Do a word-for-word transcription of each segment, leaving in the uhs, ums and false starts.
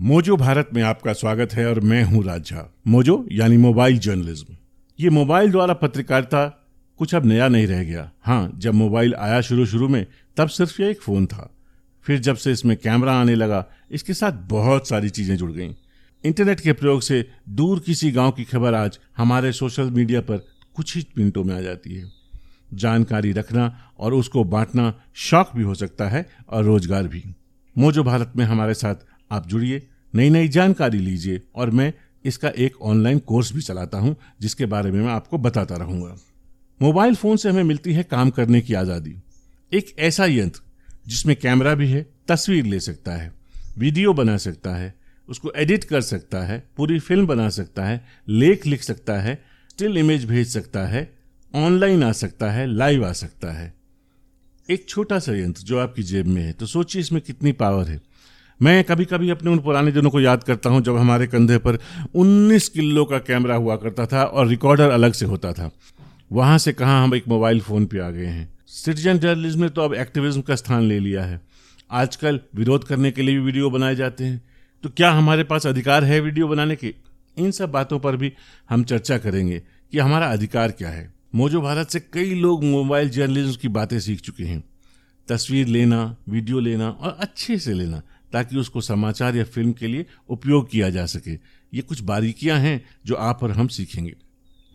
Mojo Bharat में आपका स्वागत है और मैं हूं राज झा। मोजो यानी मोबाइल जर्नलिज्म। ये मोबाइल द्वारा पत्रकारिता कुछ अब नया नहीं रह गया। हाँ, जब मोबाइल आया शुरू शुरू में तब सिर्फ ये एक फ़ोन था। फिर जब से इसमें कैमरा आने लगा, इसके साथ बहुत सारी चीज़ें जुड़ गईं। इंटरनेट के प्रयोग से दूर किसी गाँव की खबर आज हमारे सोशल मीडिया पर कुछ ही मिनटों में आ जाती है। जानकारी रखना और उसको बांटना शौक भी हो सकता है और रोजगार भी। मोजो भारत में हमारे साथ आप जुड़िए, नई नई जानकारी लीजिए और मैं इसका एक ऑनलाइन कोर्स भी चलाता हूं, जिसके बारे में मैं आपको बताता रहूंगा। मोबाइल फ़ोन से हमें मिलती है काम करने की आज़ादी। एक ऐसा यंत्र जिसमें कैमरा भी है, तस्वीर ले सकता है, वीडियो बना सकता है, उसको एडिट कर सकता है, पूरी फिल्म बना सकता है, लेख लिख सकता है, स्टिल इमेज भेज सकता है, ऑनलाइन आ सकता है, लाइव आ सकता है। एक छोटा सा यंत्र जो आपकी जेब में है, तो सोचिए इसमें कितनी पावर है। मैं कभी कभी अपने उन पुराने दिनों को याद करता हूं जब हमारे कंधे पर उन्नीस किलो का कैमरा हुआ करता था और रिकॉर्डर अलग से होता था। वहां से कहां हम एक मोबाइल फ़ोन पे आ गए हैं। सिटीजन जर्नलिज्म ने तो अब एक्टिविज्म का स्थान ले लिया है। आजकल विरोध करने के लिए भी वीडियो बनाए जाते हैं। तो क्या हमारे पास अधिकार है वीडियो बनाने के? इन सब बातों पर भी हम चर्चा करेंगे कि हमारा अधिकार क्या है। मोजो भारत से कई लोग मोबाइल जर्नलिज्म की बातें सीख चुके हैं। तस्वीर लेना, वीडियो लेना और अच्छे से लेना, ताकि उसको समाचार या फिल्म के लिए उपयोग किया जा सके। ये कुछ बारीकियां हैं जो आप और हम सीखेंगे।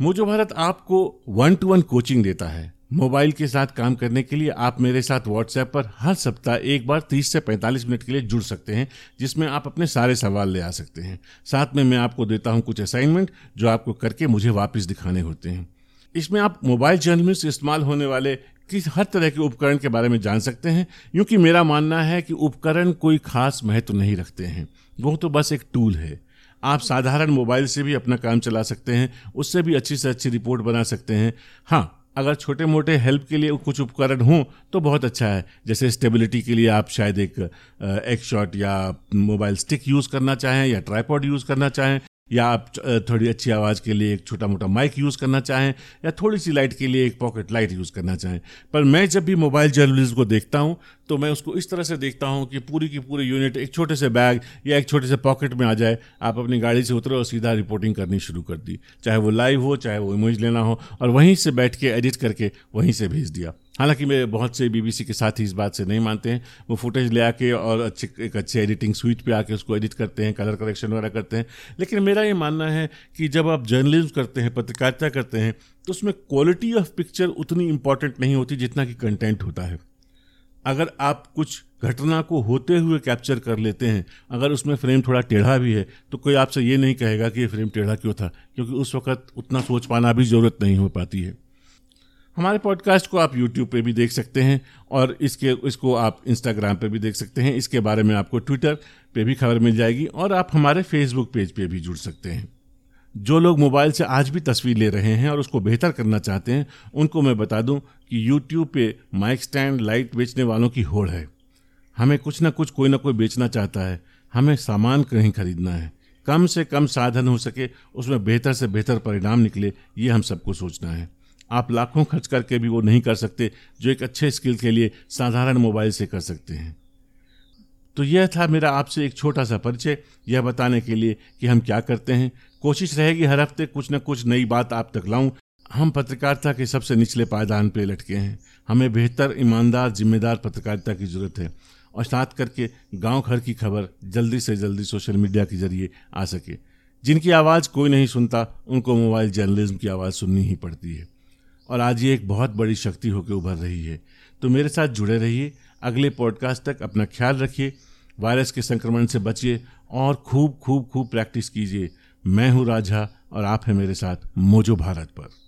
मोजो भारत आपको वन टू वन कोचिंग देता है। मोबाइल के साथ काम करने के लिए आप मेरे साथ व्हाट्सएप पर हर सप्ताह एक बार तीस से पैंतालीस मिनट के लिए जुड़ सकते हैं, जिसमें आप अपने सारे सवाल ले आ सकते हैं। साथ में मैं आपको देता हूं कुछ असाइनमेंट जो आपको करके मुझे वापस दिखाने होते हैं। इसमें आप मोबाइल जर्नलिज्म से इस्तेमाल होने वाले किस हर तरह के उपकरण के बारे में जान सकते हैं, क्योंकि मेरा मानना है कि उपकरण कोई खास महत्व नहीं रखते हैं। वो तो बस एक टूल है। आप साधारण मोबाइल से भी अपना काम चला सकते हैं, उससे भी अच्छी से अच्छी रिपोर्ट बना सकते हैं। हाँ, अगर छोटे मोटे हेल्प के लिए कुछ उपकरण हों तो बहुत अच्छा है। जैसे स्टेबिलिटी के लिए आप शायद एक एक शॉट या मोबाइल स्टिक यूज़ करना चाहें, या ट्राइपॉड यूज़ करना चाहें, या आप थोड़ी अच्छी आवाज़ के लिए एक छोटा मोटा माइक यूज़ करना चाहें, या थोड़ी सी लाइट के लिए एक पॉकेट लाइट यूज़ करना चाहें। पर मैं जब भी मोबाइल जर्नलिज्म को देखता हूं तो मैं उसको इस तरह से देखता हूं कि पूरी की पूरी यूनिट एक छोटे से बैग या एक छोटे से पॉकेट में आ जाए। आप अपनी गाड़ी से उतरे और सीधा रिपोर्टिंग करनी शुरू कर दी, चाहे वो लाइव हो, चाहे वो इमेज लेना हो, और वहीं से बैठ के एडिट करके वहीं से भेज दिया। हालांकि मेरे बहुत से बीबीसी के साथी इस बात से नहीं मानते हैं। वो फुटेज ले आके और अच्छे एक अच्छे एडिटिंग सूट पे आके उसको एडिट करते हैं, कलर करेक्शन वगैरह करते हैं। लेकिन मेरा ये मानना है कि जब आप जर्नलिज्म करते हैं, पत्रकारिता करते हैं, तो उसमें क्वालिटी ऑफ पिक्चर उतनी इंपॉर्टेंट नहीं होती जितना कि कंटेंट होता है। अगर आप कुछ घटना को होते हुए कैप्चर कर लेते हैं, अगर उसमें फ्रेम थोड़ा टेढ़ा भी है, तो कोई आपसे ये नहीं कहेगा कि ये फ्रेम टेढ़ा क्यों था, क्योंकि उस वक्त उतना सोच पाना भी ज़रूरत नहीं हो पाती है। हमारे पॉडकास्ट को आप यूट्यूब पे भी देख सकते हैं और इसके इसको आप इंस्टाग्राम पे भी देख सकते हैं। इसके बारे में आपको ट्विटर पे भी खबर मिल जाएगी और आप हमारे फेसबुक पेज पे भी जुड़ सकते हैं। जो लोग मोबाइल से आज भी तस्वीर ले रहे हैं और उसको बेहतर करना चाहते हैं, उनको मैं बता दूं कि यूट्यूब पे माइक स्टैंड, लाइट बेचने वालों की होड़ है। हमें कुछ ना कुछ कोई ना कोई बेचना चाहता है। हमें सामान कहीं खरीदना है। कम से कम साधन हो सके, उसमें बेहतर से बेहतर परिणाम निकले, ये हम सबको सोचना है। आप लाखों खर्च करके भी वो नहीं कर सकते जो एक अच्छे स्किल के लिए साधारण मोबाइल से कर सकते हैं। तो यह था मेरा आपसे एक छोटा सा परिचय, यह बताने के लिए कि हम क्या करते हैं। कोशिश रहेगी हर हफ्ते कुछ न कुछ नई बात आप तक लाऊं। हम पत्रकारिता के सबसे निचले पायदान पे लटके हैं। हमें बेहतर, ईमानदार, जिम्मेदार पत्रकारिता की जरूरत है, और साथ करके गाँव घर की खबर जल्दी से जल्दी सोशल मीडिया के जरिए आ सके। जिनकी आवाज़ कोई नहीं सुनता, उनको मोबाइल जर्नलिज्म की आवाज़ सुननी ही पड़ती है, और आज ये एक बहुत बड़ी शक्ति होकर उभर रही है। तो मेरे साथ जुड़े रहिए। अगले पॉडकास्ट तक अपना ख्याल रखिए, वायरस के संक्रमण से बचिए और खूब खूब खूब प्रैक्टिस कीजिए। मैं हूँ राज झा और आप हैं मेरे साथ मोजो भारत पर।